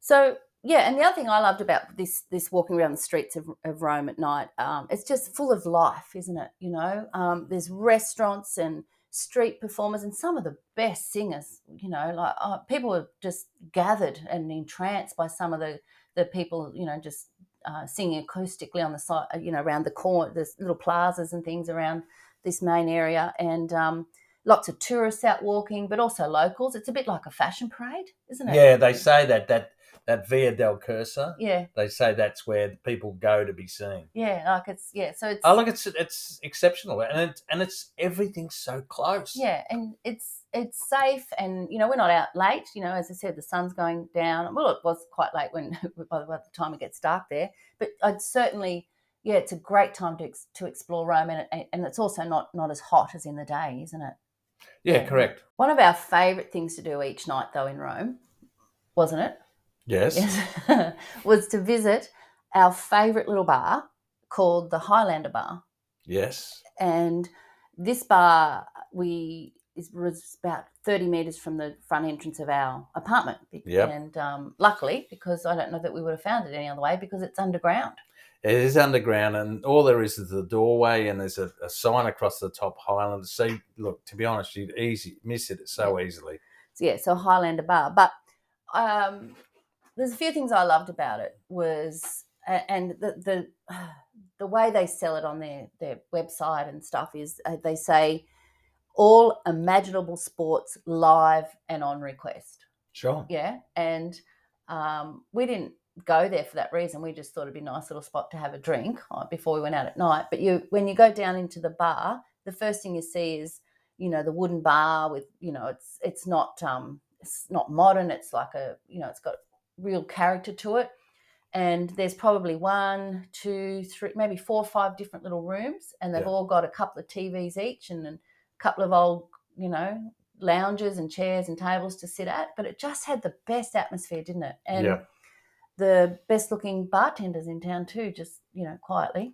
So. Yeah, and the other thing I loved about this this walking around the streets of, of Rome at night, um, it's just full of life, isn't it? You know, um, there's restaurants and street performers and some of the best singers, you know, like uh, people were just gathered and entranced by some of the, the people, you know, just uh, singing acoustically on the side, you know, around the corner, there's little plazas and things around this main area, and um lots of tourists out walking, but also locals. It's a bit like a fashion parade, isn't it? Yeah, they say that that that Via del Corso. Yeah, they say that's where people go to be seen. Yeah, like it's yeah. So it's. Oh, look, it's it's exceptional, and it and it's everything's so close. Yeah, and it's it's safe, and you know we're not out late. You know, as I said, the sun's going down. Well, it was quite late when by the time it gets dark there, but I'd certainly. Yeah, it's a great time to ex to explore Rome, and it, and it's also not not as hot as in the day, isn't it? Yeah, yeah, correct. One of our favourite things to do each night, though, in Rome, wasn't it? Yes. yes. was to visit our favourite little bar called the Highlander Bar. Yes. And this bar we is was about thirty metres from the front entrance of our apartment. Yeah. And um, luckily, because I don't know that we would have found it any other way, because it's underground. It is underground, and all there is is the doorway, and there's a, a sign across the top, Highlander. So, you, look, to be honest, you'd easy miss it so yeah. easily. So, yeah, so Highlander Bar. But um, there's a few things I loved about it was, and the the, the way they sell it on their, their website and stuff is uh, they say all imaginable sports live and on request. Sure. Yeah, and um, we didn't. Go there for that reason. We just thought it'd be a nice little spot to have a drink before we went out at night. But you, when you go down into the bar, the first thing you see is, you know, the wooden bar with, you know, it's it's not um it's not modern. It's like a, you know, it's got real character to it. And there's probably one, two, three, maybe four or five different little rooms, and they've yeah. all got a couple of T Vs each and a couple of old, you know, lounges and chairs and tables to sit at. But it just had the best atmosphere, didn't it? And yeah. the best-looking bartenders in town too, just, you know, quietly.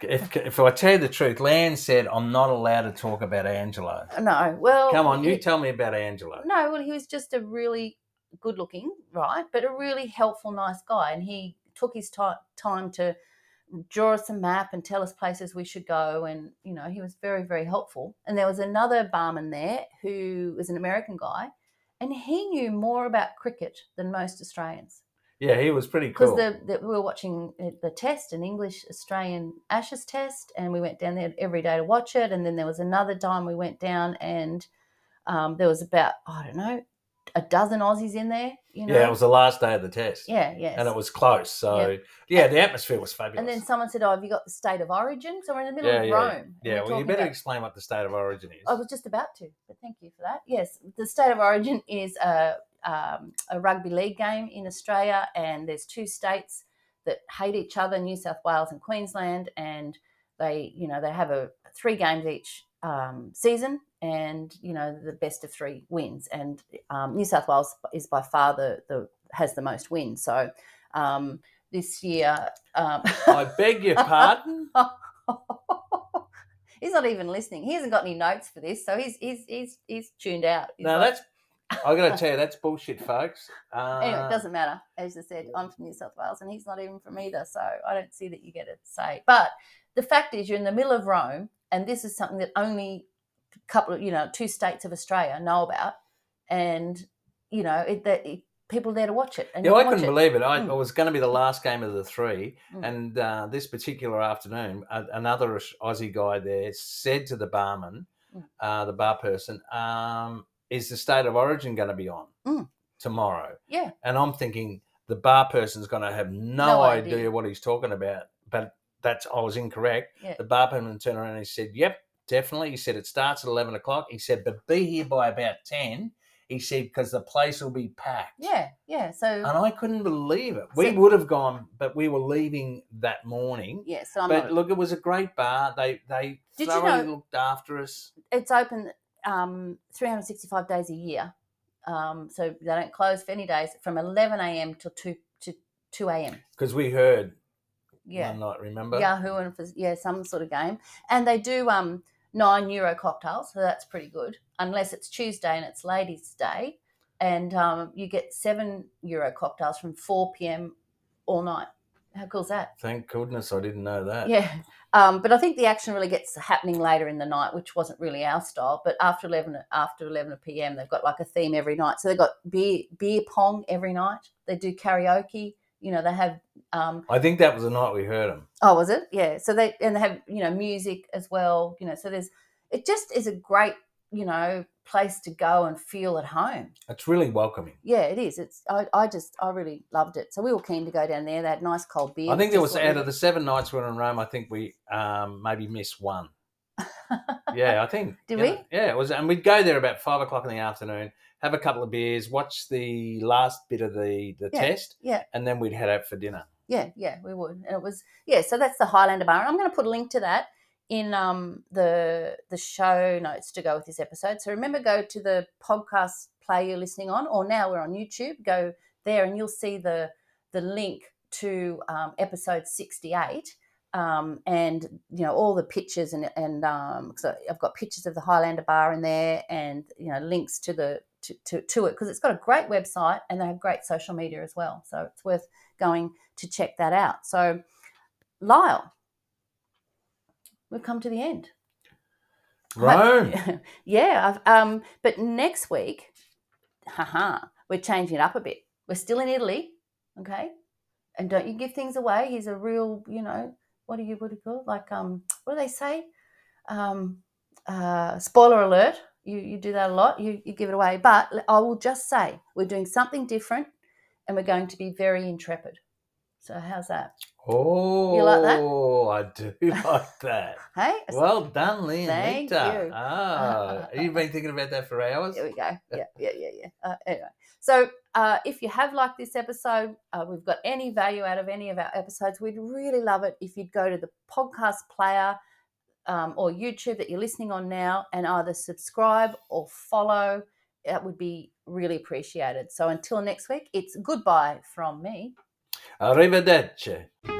if, if I tell you the truth, Lan said, I'm not allowed to talk about Angelo. No, well... Come on, you it, tell me about Angelo. No, well, he was just a really good-looking, right, but a really helpful, nice guy, and he took his time to draw us a map and tell us places we should go, and, you know, he was very, very helpful. And there was another barman there who was an American guy, and he knew more about cricket than most Australians. Yeah, he was pretty cool. Because we were watching the test, an English-Australian Ashes test, and we went down there every day to watch it. And then there was another time we went down and um, there was about, I don't know, a dozen Aussies in there. You know? Yeah, it was the last day of the test. Yeah, yeah. And it was close. So, yep. yeah, and, the atmosphere was fabulous. And then someone said, oh, have you got the State of Origin? So we're in the middle yeah, of yeah. Rome. Yeah, well, you better about... explain what the State of Origin is. I was just about to, but thank you for that. Yes, the State of Origin is a, um, a rugby league game in Australia, and there's two states that hate each other, New South Wales and Queensland, and they, you know, they have a three games each um, season. And, you know, the best of three wins. And um, New South Wales is by far the, the has the most wins. So um, this year... Um... I beg your pardon? He's not even listening. He hasn't got any notes for this, so he's he's he's, he's tuned out. He's no, like... that's... I've got to tell you, that's bullshit, folks. Uh... Anyway, it doesn't matter. As I said, I'm from New South Wales, and he's not even from either, so I don't see that you get a say. But the fact is you're in the middle of Rome, and this is something that only... couple of, you know, two states of Australia know about, and, you know, it, that it, people are there to watch it. And yeah, I couldn't it. believe it. I, mm. It was going to be the last game of the three, mm. and uh, this particular afternoon, a, another Aussie guy there said to the barman, mm. uh, the bar person, um, is the State of Origin going to be on mm. tomorrow? Yeah. And I'm thinking the bar person's going to have no, no idea. idea what he's talking about, but that's I was incorrect. Yeah. The barman turned around and he said, yep, definitely. He said it starts at eleven o'clock. He said, but be here by about ten. He said, because the place will be packed. Yeah, yeah. So and I couldn't believe it. We so, would have gone, but we were leaving that morning. Yeah, so I'm But not, look, it was a great bar. They they thoroughly you know, looked after us. It's open um, three hundred sixty-five days a year. Um, so they don't close for any days from eleven a m till two a m Because we heard yeah. one night, remember? Yahoo and yeah, some sort of game. And they do um, nine euro cocktails, so that's pretty good. Unless it's Tuesday and it's Ladies' Day, and um, you get seven euro cocktails from four p m all night. How cool is that? Thank goodness I didn't know that. Yeah, um, but I think the action really gets happening later in the night, which wasn't really our style. But after eleven, after eleven p m, they've got like a theme every night. So they've got beer, beer pong every night. They do karaoke. You know, they have. Um, I think that was the night we heard them. Oh, was it? Yeah. So they and they have you know music as well. You know, so there's it just is a great. you know, place to go and feel at home. It's really welcoming. Yeah, it is. It's I, I just, I really loved it. So we were keen to go down there. They had nice cold beer. I think there was, out of the seven nights we were in Rome, I think we um, maybe missed one. yeah, I think. Did we? Know, yeah, it was. And we'd go there about five o'clock in the afternoon, have a couple of beers, watch the last bit of the, the yeah, test, yeah. and then we'd head out for dinner. Yeah, yeah, we would. And it was, yeah, so that's the Highlander Bar. And I'm going to put a link to that in um the the show notes to go with this episode. So remember, go to the podcast player you're listening on, or now we're on YouTube, go there and you'll see the the link to um, episode sixty-eight um, and, you know, all the pictures and, and um, so I've got pictures of the Highlander Bar in there and, you know, links to the to, to, to it because it's got a great website and they have great social media as well. So it's worth going to check that out. So, Lyle, we've come to the end. Rome. But, yeah. Um, but next week, haha, we're changing it up a bit. We're still in Italy, okay? And don't you give things away. He's a real, you know, what do you what do you call it? Like, um, what do they say? Um, uh, spoiler alert. You you do that a lot. You you give it away. But I will just say we're doing something different, and we're going to be very intrepid. So how's that? Oh, you like that? I do like that. Hey, well done, Leonita. Thank you. Ah, you've been thinking about that for hours. There we go. Yeah, yeah, yeah, yeah. Uh, anyway, so uh, if you have liked this episode, uh, we've got any value out of any of our episodes, we'd really love it if you'd go to the podcast player um, or YouTube that you're listening on now and either subscribe or follow. That would be really appreciated. So until next week, it's goodbye from me. Arrivederci.